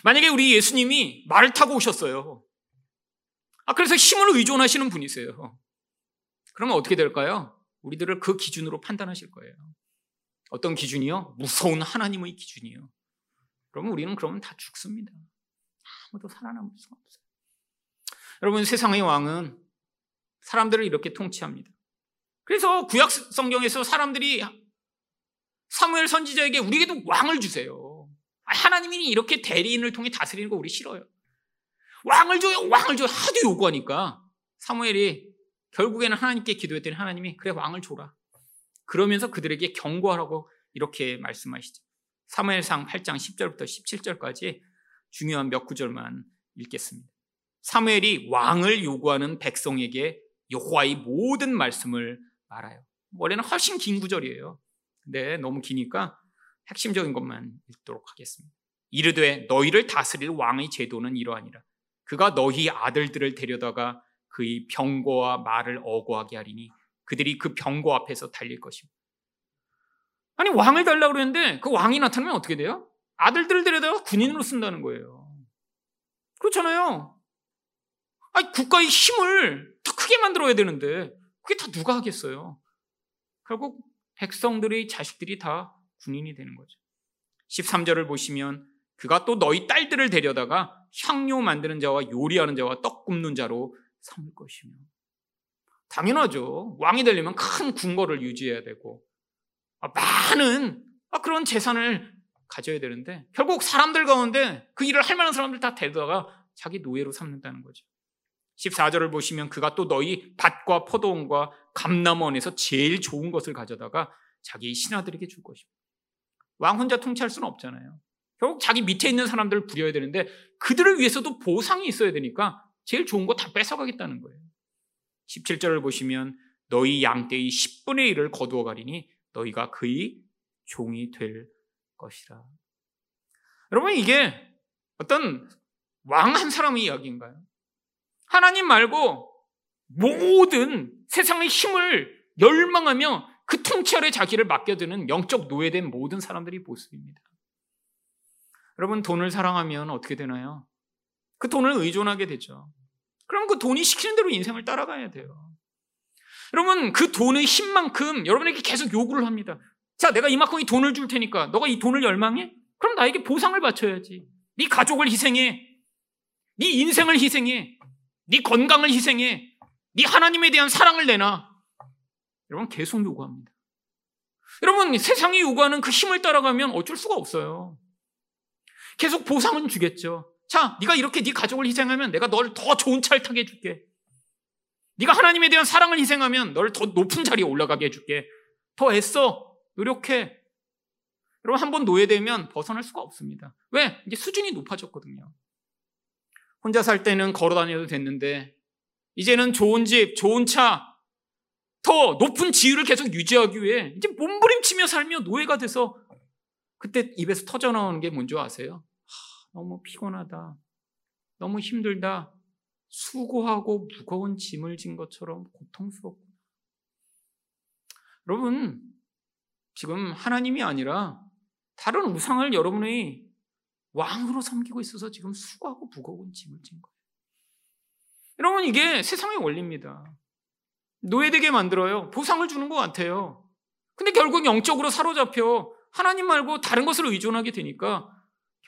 만약에 우리 예수님이 말을 타고 오셨어요. 그래서 힘을 의존하시는 분이세요. 그러면 어떻게 될까요? 우리들을 그 기준으로 판단하실 거예요. 어떤 기준이요? 무서운 하나님의 기준이요. 그러면 우리는 그러면 다 죽습니다. 아무도 살아남을 수가 없어요. 여러분, 세상의 왕은 사람들을 이렇게 통치합니다. 그래서 구약 성경에서 사람들이 사무엘 선지자에게 우리에게도 왕을 주세요. 하나님이 이렇게 대리인을 통해 다스리는 거 우리 싫어요. 왕을 줘요, 왕을 줘요 하도 요구하니까 사무엘이 결국에는 하나님께 기도했더니 하나님이 그래 왕을 줘라 그러면서 그들에게 경고하라고 이렇게 말씀하시죠. 사무엘상 8장 10절부터 17절까지 중요한 몇 구절만 읽겠습니다. 사무엘이 왕을 요구하는 백성에게 여호와의 모든 말씀을 말하여. 원래는 훨씬 긴 구절이에요. 근데 너무 기니까 핵심적인 것만 읽도록 하겠습니다. 이르되 너희를 다스릴 왕의 제도는 이러하니라. 그가 너희 아들들을 데려다가 그의 병거와 말을 어고하게 하리니 그들이 그 병거 앞에서 달릴 것이고. 아니 왕을 달라고 그랬는데 그 왕이 나타나면 어떻게 돼요? 아들들을 데려다가 군인으로 쓴다는 거예요. 그렇잖아요. 아니 국가의 힘을 더 크게 만들어야 되는데 그게 다 누가 하겠어요? 결국 백성들의 자식들이 다 군인이 되는 거죠. 13절을 보시면 그가 또 너희 딸들을 데려다가 향료 만드는 자와 요리하는 자와 떡 굽는 자로 삼을 것이며. 당연하죠. 왕이 되려면 큰 궁궐을 유지해야 되고 많은 그런 재산을 가져야 되는데 결국 사람들 가운데 그 일을 할 만한 사람들 다 데려다가 자기 노예로 삼는다는 거죠. 14절을 보시면 그가 또 너희 밭과 포도원과 감람원에서 제일 좋은 것을 가져다가 자기 신하들에게 줄 것입니다. 왕 혼자 통치할 수는 없잖아요. 결국 자기 밑에 있는 사람들을 부려야 되는데 그들을 위해서도 보상이 있어야 되니까 제일 좋은 거 다 뺏어가겠다는 거예요. 17절을 보시면 너희 양떼의 10분의 1을 거두어 가리니 너희가 그의 종이 될 것이라. 여러분 이게 어떤 왕 한 사람의 이야기인가요? 하나님 말고 모든 세상의 힘을 열망하며 그 통치 아래 자기를 맡겨드는 영적 노예된 모든 사람들이 모습입니다. 여러분 돈을 사랑하면 어떻게 되나요? 그 돈을 의존하게 되죠. 그럼 그 돈이 시키는 대로 인생을 따라가야 돼요. 여러분 그 돈의 힘만큼 여러분에게 계속 요구를 합니다. 자 내가 이만큼 이 돈을 줄 테니까 너가 이 돈을 열망해? 그럼 나에게 보상을 바쳐야지. 네 가족을 희생해. 네 인생을 희생해. 네 건강을 희생해. 네 하나님에 대한 사랑을 내놔. 여러분 계속 요구합니다. 여러분 세상이 요구하는 그 힘을 따라가면 어쩔 수가 없어요. 계속 보상은 주겠죠. 자 네가 이렇게 네 가족을 희생하면 내가 널 더 좋은 차를 타게 해줄게. 네가 하나님에 대한 사랑을 희생하면 널 더 높은 자리에 올라가게 해줄게. 더 애써 노력해. 여러분 한 번 노예되면 벗어날 수가 없습니다. 왜? 이제 수준이 높아졌거든요. 혼자 살 때는 걸어다녀도 됐는데 이제는 좋은 집, 좋은 차, 더 높은 지위를 계속 유지하기 위해 이제 몸부림치며 살며 노예가 돼서 그때 입에서 터져나오는 게 뭔지 아세요? 너무 피곤하다. 너무 힘들다. 수고하고 무거운 짐을 진 것처럼 고통스럽고. 여러분 지금 하나님이 아니라 다른 우상을 여러분의 왕으로 섬기고 있어서 지금 수고하고 무거운 짐을 진 거예요. 여러분 이게 세상의 원리입니다. 노예되게 만들어요. 보상을 주는 것 같아요. 근데 결국 영적으로 사로잡혀 하나님 말고 다른 것을 의존하게 되니까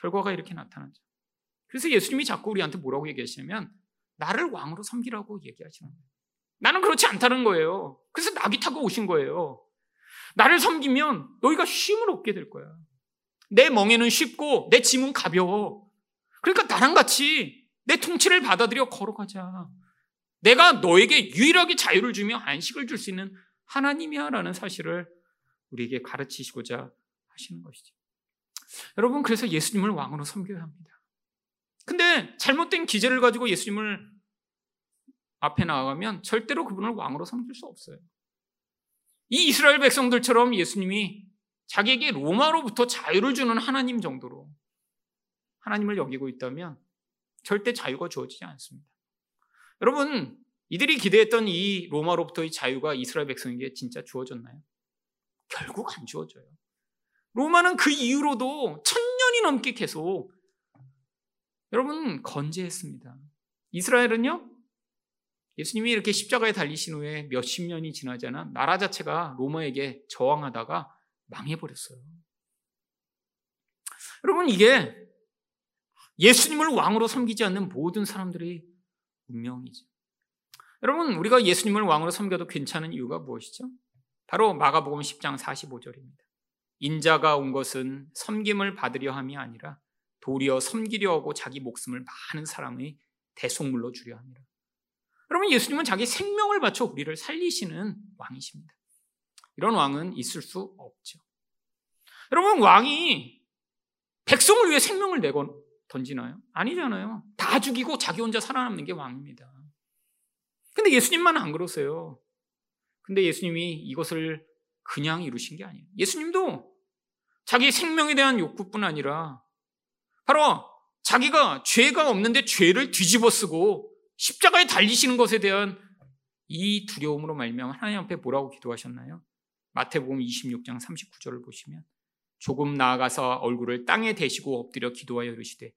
결과가 이렇게 나타나죠. 그래서 예수님이 자꾸 우리한테 뭐라고 얘기하시냐면 나를 왕으로 섬기라고 얘기하시는 거예요. 나는 그렇지 않다는 거예요. 그래서 낙이 타고 오신 거예요. 나를 섬기면 너희가 쉼을 얻게 될 거야. 내 멍에는 쉽고 내 짐은 가벼워. 그러니까 나랑 같이 내 통치를 받아들여 걸어가자. 내가 너에게 유일하게 자유를 주며 안식을 줄 수 있는 하나님이야 라는 사실을 우리에게 가르치시고자 하시는 것이죠. 여러분 그래서 예수님을 왕으로 섬겨야 합니다. 근데 잘못된 기제를 가지고 예수님을 앞에 나아가면 절대로 그분을 왕으로 섬길 수 없어요. 이 이스라엘 백성들처럼 예수님이 자기에게 로마로부터 자유를 주는 하나님 정도로 하나님을 여기고 있다면 절대 자유가 주어지지 않습니다. 여러분 이들이 기대했던 이 로마로부터의 자유가 이스라엘 백성에게 진짜 주어졌나요? 결국 안 주어져요. 로마는 그 이후로도 1000년이 넘게 계속 여러분 건재했습니다. 이스라엘은요 예수님이 이렇게 십자가에 달리신 후에 몇십 년이 지나지 않아 나라 자체가 로마에게 저항하다가 망해버렸어요. 여러분 이게 예수님을 왕으로 섬기지 않는 모든 사람들의 운명이죠. 여러분, 우리가 예수님을 왕으로 섬겨도 괜찮은 이유가 무엇이죠? 바로 마가복음 10장 45절입니다. 인자가 온 것은 섬김을 받으려 함이 아니라 도리어 섬기려 하고 자기 목숨을 많은 사람의 대속물로 주려 합니다. 여러분, 예수님은 자기 생명을 바쳐 우리를 살리시는 왕이십니다. 이런 왕은 있을 수 없죠. 여러분, 왕이 백성을 위해 생명을 내건 던지나요? 아니잖아요. 다 죽이고 자기 혼자 살아남는 게 왕입니다. 근데 예수님만 안 그러세요. 근데 예수님이 이것을 그냥 이루신 게 아니에요. 예수님도 자기 생명에 대한 욕구뿐 아니라 바로 자기가 죄가 없는데 죄를 뒤집어 쓰고 십자가에 달리시는 것에 대한 이 두려움으로 말미암아 하나님 앞에 뭐라고 기도하셨나요? 마태복음 26장 39절을 보시면 조금 나아가서 얼굴을 땅에 대시고 엎드려 기도하여 이르시되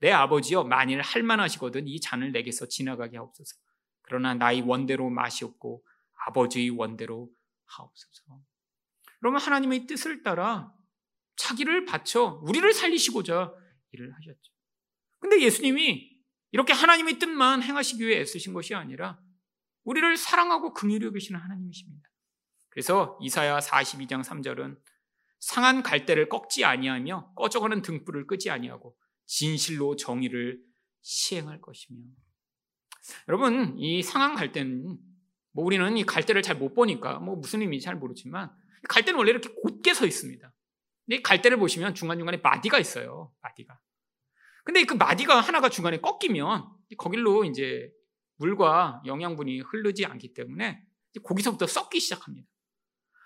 내 아버지여 만일 할만하시거든 이 잔을 내게서 지나가게 하옵소서. 그러나 나의 원대로 마시옵고 아버지의 원대로 하옵소서. 그러면 하나님의 뜻을 따라 자기를 바쳐 우리를 살리시고자 일을 하셨죠. 근데 예수님이 이렇게 하나님의 뜻만 행하시기 위해 애쓰신 것이 아니라 우리를 사랑하고 긍휼히 여기시는 하나님이십니다. 그래서 이사야 42장 3절은 상한 갈대를 꺾지 아니하며 꺼져가는 등불을 끄지 아니하고 진실로 정의를 시행할 것이며. 여러분, 이 상한 갈대는 뭐 우리는 이 갈대를 잘 못 보니까 뭐 무슨 의미인지 잘 모르지만 갈대는 원래 이렇게 곧게 서 있습니다. 근데 이 갈대를 보시면 중간중간에 마디가 있어요. 마디가. 근데 그 마디가 하나가 중간에 꺾이면 거길로 이제 물과 영양분이 흐르지 않기 때문에 거기서부터 썩기 시작합니다.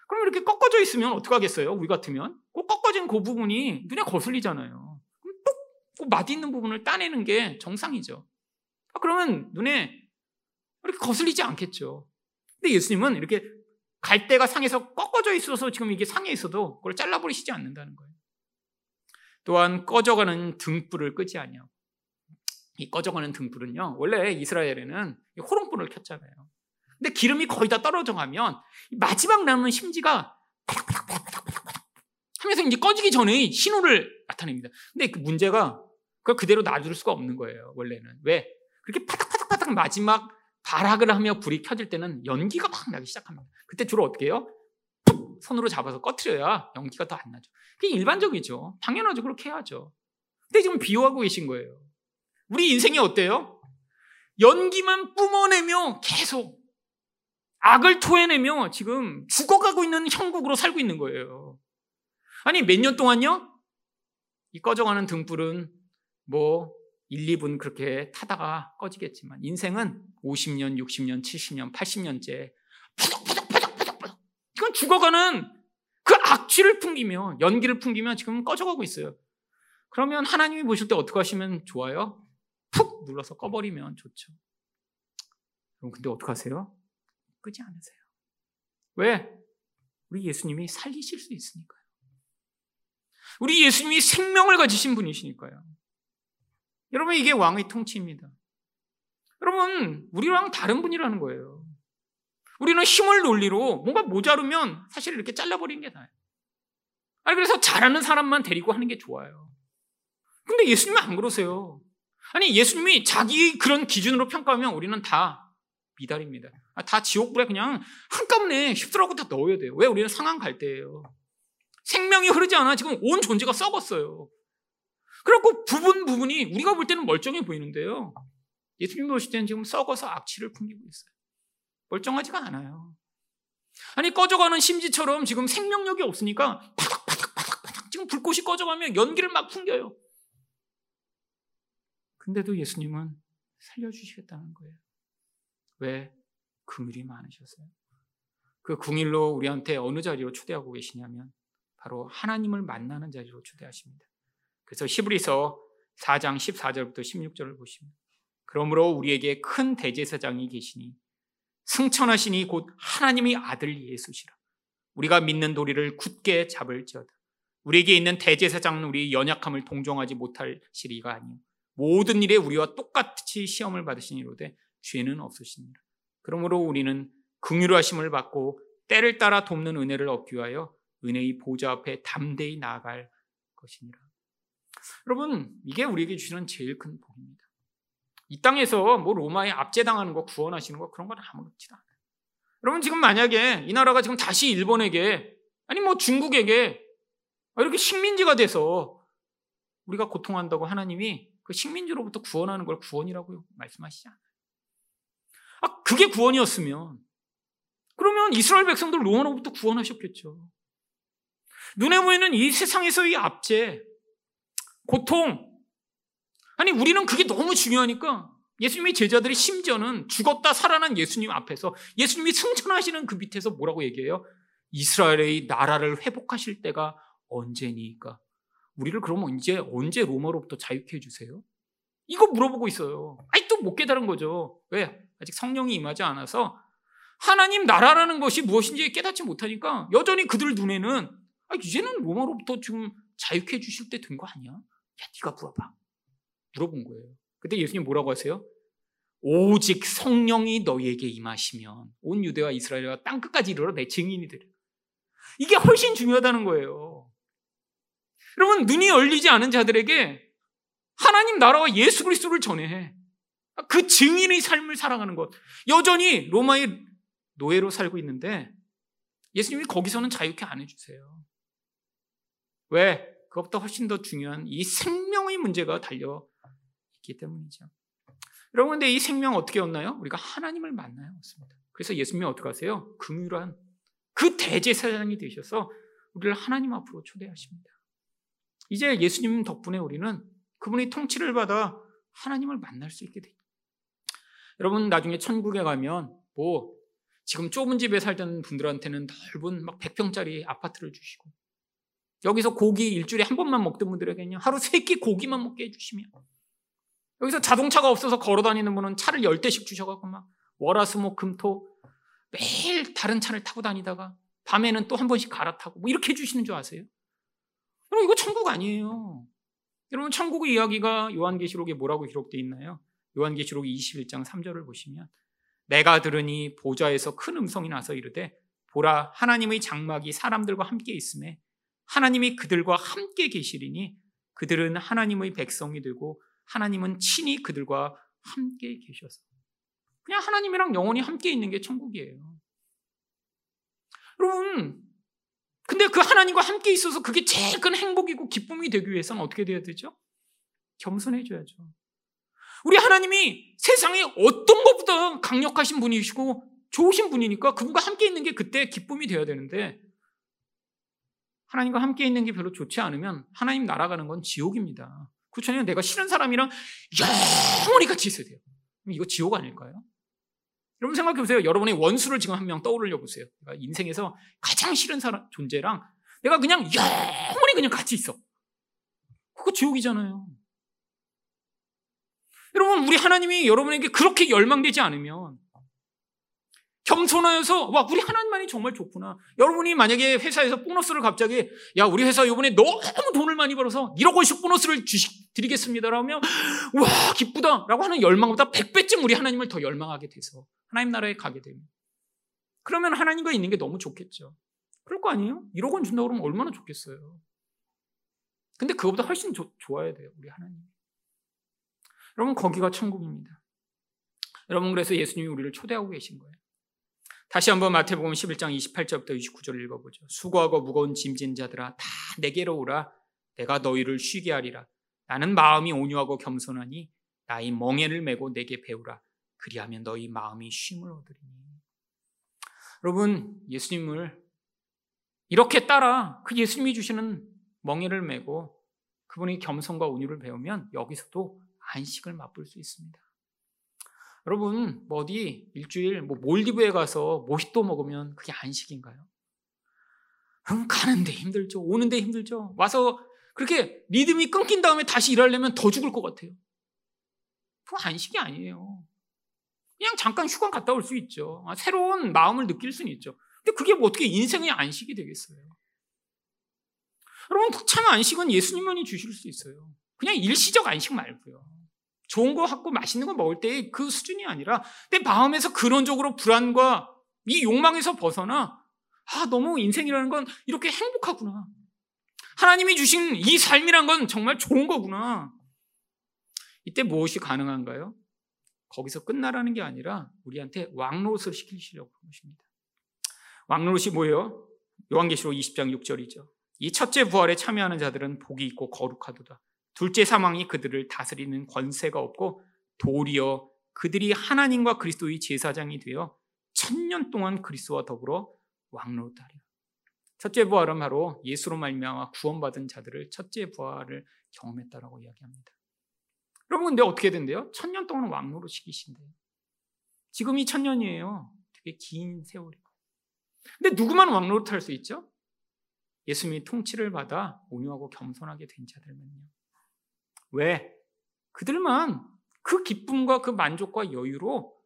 그럼 이렇게 꺾어져 있으면 어떡하겠어요? 우리 같으면 꼭 꺾어진 그 부분이 눈에 거슬리잖아요. 그럼 꼭 마디 있는 부분을 따내는 게 정상이죠. 그러면 눈에 이렇게 거슬리지 않겠죠. 근데 예수님은 이렇게 갈대가 상에서 꺾어져 있어서 지금 이게 상에 있어도 그걸 잘라버리시지 않는다는 거예요. 또한 꺼져가는 등불을 끄지 아니하고. 이 꺼져가는 등불은요, 원래 이스라엘에는 호롱불을 켰잖아요. 근데 기름이 거의 다 떨어져 가면 마지막 남은 심지가 바닥바닥바닥바닥 하면서 이제 꺼지기 전에 신호를 나타냅니다. 근데 그 문제가 그걸 그대로 놔둘 수가 없는 거예요, 원래는. 왜? 그렇게 파닥파닥파닥 마지막 발악을 하며 불이 켜질 때는 연기가 막 나기 시작합니다. 그때 주로 어떻게 해요? 푹! 손으로 잡아서 꺼트려야 연기가 더 안 나죠. 그게 일반적이죠. 당연하죠. 그렇게 해야죠. 근데 지금 비유하고 계신 거예요. 우리 인생이 어때요? 연기만 뿜어내며 계속 악을 토해내며 지금 죽어가고 있는 형국으로 살고 있는 거예요. 아니, 몇 년 동안요? 이 꺼져가는 등불은 뭐 1, 2분 그렇게 타다가 꺼지겠지만 인생은 50년, 60년, 70년, 80년째 파닥파닥파닥파닥 이건 죽어가는 그 악취를 풍기며 연기를 풍기며 지금 꺼져가고 있어요. 그러면 하나님이 보실 때 어떻게 하시면 좋아요? 푹 눌러서 꺼버리면 좋죠. 그럼 근데 어떻게 하세요? 끄지 않으세요. 왜? 우리 예수님이 살리실 수 있으니까요. 우리 예수님이 생명을 가지신 분이시니까요. 여러분, 이게 왕의 통치입니다. 여러분, 우리랑 다른 분이라는 거예요. 우리는 힘을 논리로 뭔가 모자르면 사실 이렇게 잘라버리는 게 나아요. 아니, 그래서 잘하는 사람만 데리고 하는 게 좋아요. 근데 예수님은 안 그러세요. 아니, 예수님이 자기 그런 기준으로 평가하면 우리는 다 미달입니다. 다 지옥불에 그냥 한꺼번에 휩쓸어갖고 다 넣어야 돼요. 왜? 우리는 상한 갈대예요. 생명이 흐르지 않아. 지금 온 존재가 썩었어요. 그렇고 부분이 우리가 볼 때는 멀쩡해 보이는데요, 예수님 보실 때는 지금 썩어서 악취를 풍기고 있어요. 멀쩡하지가 않아요. 아니, 꺼져가는 심지처럼 지금 생명력이 없으니까 바닥바닥바닥바닥 지금 불꽃이 꺼져가며 연기를 막 풍겨요. 근데도 예수님은 살려주시겠다는 거예요. 왜? 긍휼이 많으셨어요. 그 긍휼로 우리한테 어느 자리로 초대하고 계시냐면 바로 하나님을 만나는 자리로 초대하십니다. 그래서 히브리서 4장 14절부터 16절을 보시면 그러므로 우리에게 큰 대제사장이 계시니 승천하시니 곧 하나님의 아들 예수시라. 우리가 믿는 도리를 굳게 잡을지어다. 우리에게 있는 대제사장은 우리의 연약함을 동정하지 못할 시리가 아니요 모든 일에 우리와 똑같이 시험을 받으시니로되 죄는 없으시니라. 그러므로 우리는 긍휼하심을 받고 때를 따라 돕는 은혜를 얻기 위하여 은혜의 보좌 앞에 담대히 나아갈 것이니라. 여러분, 이게 우리에게 주시는 제일 큰 복입니다. 이 땅에서 뭐 로마에 압제당하는 거 구원하시는 거 그런 건 아무렇지도 않아요. 여러분, 지금 만약에 이 나라가 지금 다시 일본에게, 아니 뭐 중국에게 이렇게 식민지가 돼서 우리가 고통한다고 하나님이 그 식민지로부터 구원하는 걸 구원이라고 말씀하시지 않아요. 아, 그게 구원이었으면 그러면 이스라엘 백성들 로마로부터 구원하셨겠죠. 눈에 보이는 이 세상에서의 압제, 고통, 아니 우리는 그게 너무 중요하니까 예수님의 제자들이 심지어는 죽었다 살아난 예수님 앞에서, 예수님이 승천하시는 그 밑에서 뭐라고 얘기해요? 이스라엘의 나라를 회복하실 때가 언제니까? 우리를 그러면 이제 언제 로마로부터 자유케 해주세요? 이거 물어보고 있어요. 아니 또 못 깨달은 거죠. 왜? 아직 성령이 임하지 않아서 하나님 나라라는 것이 무엇인지 깨닫지 못하니까 여전히 그들 눈에는 아, 이제는 로마로부터 지금 자유케 해주실 때 된 거 아니야? 야, 네가 물어봐. 물어본 거예요. 그때 예수님 뭐라고 하세요? 오직 성령이 너희에게 임하시면 온 유대와 이스라엘과 땅끝까지 이르러 내 증인이 되리라. 이게 훨씬 중요하다는 거예요. 여러분, 눈이 열리지 않은 자들에게 하나님 나라와 예수 그리스도를 전해 그 증인의 삶을 살아가는 것, 여전히 로마의 노예로 살고 있는데 예수님이 거기서는 자유케 안 해주세요. 왜? 그것보다 훨씬 더 중요한 이 생명의 문제가 달려있기 때문이죠. 여러분, 근데 이 생명 어떻게 얻나요? 우리가 하나님을 만나야 얻습니다. 그래서 예수님이 어떻게 하세요? 긍휼한 그 대제사장이 되셔서 우리를 하나님 앞으로 초대하십니다. 이제 예수님 덕분에 우리는 그분의 통치를 받아 하나님을 만날 수 있게 됩니다. 여러분, 나중에 천국에 가면 뭐 지금 좁은 집에 살던 분들한테는 넓은 막 100평짜리 아파트를 주시고, 여기서 고기 일주일에 한 번만 먹던 분들에게는 하루 3끼 고기만 먹게 해주시면, 여기서 자동차가 없어서 걸어다니는 분은 차를 10대씩 주셔가지고 막 월화수목금토 매일 다른 차를 타고 다니다가 밤에는 또 한 번씩 갈아타고 뭐 이렇게 해주시는 줄 아세요? 여러분, 이거 천국 아니에요. 여러분, 천국의 이야기가 요한계시록에 뭐라고 기록되어 있나요? 요한계시록 21장 3절을 보시면, 내가 들으니 보좌에서 큰 음성이 나서 이르되 보라, 하나님의 장막이 사람들과 함께 있음에 하나님이 그들과 함께 계시리니 그들은 하나님의 백성이 되고 하나님은 친히 그들과 함께 계셔서. 그냥 하나님이랑 영원히 함께 있는 게 천국이에요. 여러분, 근데 그 하나님과 함께 있어서 그게 제일 큰 행복이고 기쁨이 되기 위해서는 어떻게 돼야 되죠? 겸손해져야죠. 우리 하나님이 세상에 어떤 것보다 강력하신 분이시고 좋으신 분이니까 그분과 함께 있는 게 그때 기쁨이 돼야 되는데, 하나님과 함께 있는 게 별로 좋지 않으면 하나님 날아가는 건 지옥입니다. 그렇잖아요. 내가 싫은 사람이랑 영원히 같이 있어야 돼요. 이거 지옥 아닐까요? 여러분, 생각해보세요. 여러분의 원수를 지금 한 명 떠올려 보세요. 내가 인생에서 가장 싫은 사람, 존재랑 내가 그냥 영원히 그냥 같이 있어. 그거 지옥이잖아요. 여러분, 우리 하나님이 여러분에게 그렇게 열망되지 않으면, 겸손하여서 와, 우리 하나님만이 정말 좋구나. 여러분이 만약에 회사에서 보너스를 갑자기, 야, 우리 회사 이번에 너무 돈을 많이 벌어서 1억 원씩 보너스를 드리겠습니다라면 와, 기쁘다라고 하는 열망보다 100배쯤 우리 하나님을 더 열망하게 돼서 하나님 나라에 가게 됩니다. 그러면 하나님과 있는 게 너무 좋겠죠. 그럴 거 아니에요? 1억 원 준다고 그러면 얼마나 좋겠어요. 근데 그거보다 훨씬 좋아야 돼요, 우리 하나님. 여러분, 거기가 천국입니다. 여러분, 그래서 예수님이 우리를 초대하고 계신 거예요. 다시 한번 마태복음 11장 28절부터 29절을 읽어보죠. 수고하고 무거운 짐진 자들아 다 내게로 오라. 내가 너희를 쉬게 하리라. 나는 마음이 온유하고 겸손하니 나의 멍에를 메고 내게 배우라. 그리하면 너희 마음이 쉼을 얻으리니. 여러분, 예수님을 이렇게 따라 그 예수님이 주시는 멍에를 메고 그분의 겸손과 온유를 배우면 여기서도 안식을 맛볼 수 있습니다. 여러분, 뭐 어디 일주일 뭐 몰디브에 가서 모히또 먹으면 그게 안식인가요? 그럼 가는데 힘들죠. 오는데 힘들죠. 와서 그렇게 리듬이 끊긴 다음에 다시 일하려면 더 죽을 것 같아요. 그거 안식이 아니에요. 그냥 잠깐 휴가 갔다 올 수 있죠. 새로운 마음을 느낄 수는 있죠. 근데 그게 뭐 어떻게 인생의 안식이 되겠어요? 여러분, 참 안식은 예수님만이 주실 수 있어요. 그냥 일시적 안식 말고요. 좋은 거 갖고 맛있는 거 먹을 때의 그 수준이 아니라 내 마음에서 근원적으로 불안과 이 욕망에서 벗어나, 아, 너무 인생이라는 건 이렇게 행복하구나, 하나님이 주신 이 삶이란 건 정말 좋은 거구나. 이때 무엇이 가능한가요? 거기서 끝나라는 게 아니라 우리한테 왕노릇을 시키시려고 하는 것입니다. 왕노릇이 뭐예요? 요한계시록 20장 6절이죠. 이 첫째 부활에 참여하는 자들은 복이 있고 거룩하도다. 둘째 사망이 그들을 다스리는 권세가 없고 도리어 그들이 하나님과 그리스도의 제사장이 되어 1000년 동안 그리스도와 더불어 왕노릇하리라. 첫째 부활은 바로 예수로 말미암아 구원받은 자들을 첫째 부활을 경험했다라고 이야기합니다. 여러분 근데 어떻게 된대요? 1000년 동안 왕노릇 시키신대요. 지금이 1000년이에요. 되게 긴 세월이에요. 근데 누구만 왕노릇할 수 있죠? 예수님이 통치를 받아 온유하고 겸손하게 된 자들만요. 왜? 그들만 그 기쁨과 그 만족과 여유로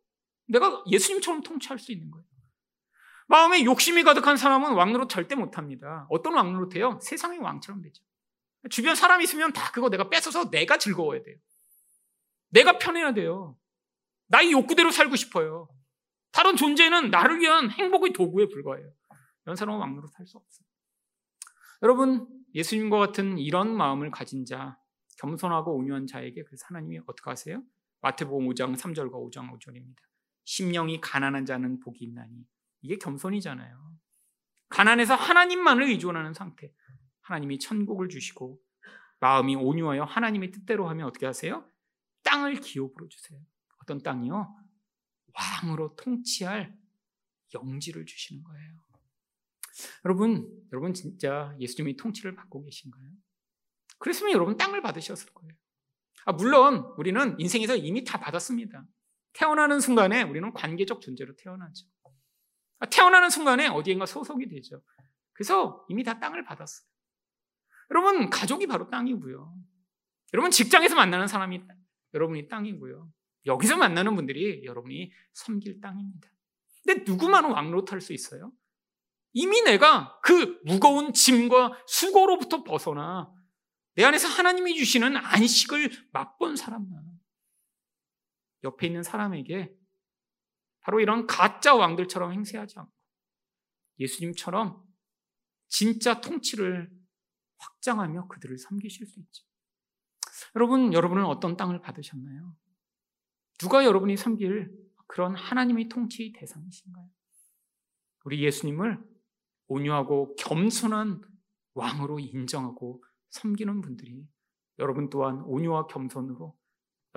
내가 예수님처럼 통치할 수 있는 거예요. 마음에 욕심이 가득한 사람은 왕노릇 절대 못합니다. 어떤 왕노릇해요? 세상의 왕처럼 되죠. 주변 사람 있으면 다 그거 내가 뺏어서 내가 즐거워야 돼요. 내가 편해야 돼요. 나의 욕구대로 살고 싶어요. 다른 존재는 나를 위한 행복의 도구에 불과해요. 이런 사람은 왕노릇 할 수 없어요. 여러분 예수님과 같은 이런 마음을 가진 자, 겸손하고 온유한 자에게 그래서 하나님이 어떻게 하세요? 마태복음 5장 3절과 5장 5절입니다. 심령이 가난한 자는 복이 있나니. 이게 겸손이잖아요. 가난해서 하나님만을 의존하는 상태. 하나님이 천국을 주시고 마음이 온유하여 하나님의 뜻대로 하면 어떻게 하세요? 땅을 기업으로 주세요. 어떤 땅이요? 왕으로 통치할 영지를 주시는 거예요. 여러분 진짜 예수님이 통치를 받고 계신가요? 그랬으면 여러분 땅을 받으셨을 거예요. 물론 우리는 인생에서 이미 다 받았습니다. 태어나는 순간에 우리는 관계적 존재로 태어나죠. 태어나는 순간에 어디인가 소속이 되죠. 그래서 이미 다 땅을 받았어요. 여러분 가족이 바로 땅이고요. 여러분 직장에서 만나는 사람이 여러분이 땅이고요. 여기서 만나는 분들이 여러분이 섬길 땅입니다. 근데 누구만은 왕노릇할 수 있어요? 이미 내가 그 무거운 짐과 수고로부터 벗어나 내 안에서 하나님이 주시는 안식을 맛본 사람만. 옆에 있는 사람에게 바로 이런 가짜 왕들처럼 행세하지 않고 예수님처럼 진짜 통치를 확장하며 그들을 섬기실 수 있죠. 여러분은 어떤 땅을 받으셨나요? 누가 여러분이 섬길 그런 하나님의 통치의 대상이신가요? 우리 예수님을 온유하고 겸손한 왕으로 인정하고 섬기는 분들이 여러분 또한 온유와 겸손으로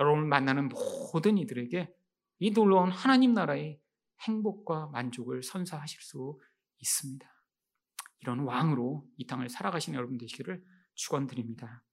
여러분을 만나는 모든 이들에게 이 놀라운 하나님 나라의 행복과 만족을 선사하실 수 있습니다. 이런 왕으로 이 땅을 살아가시는 여러분 되시기를 축원드립니다.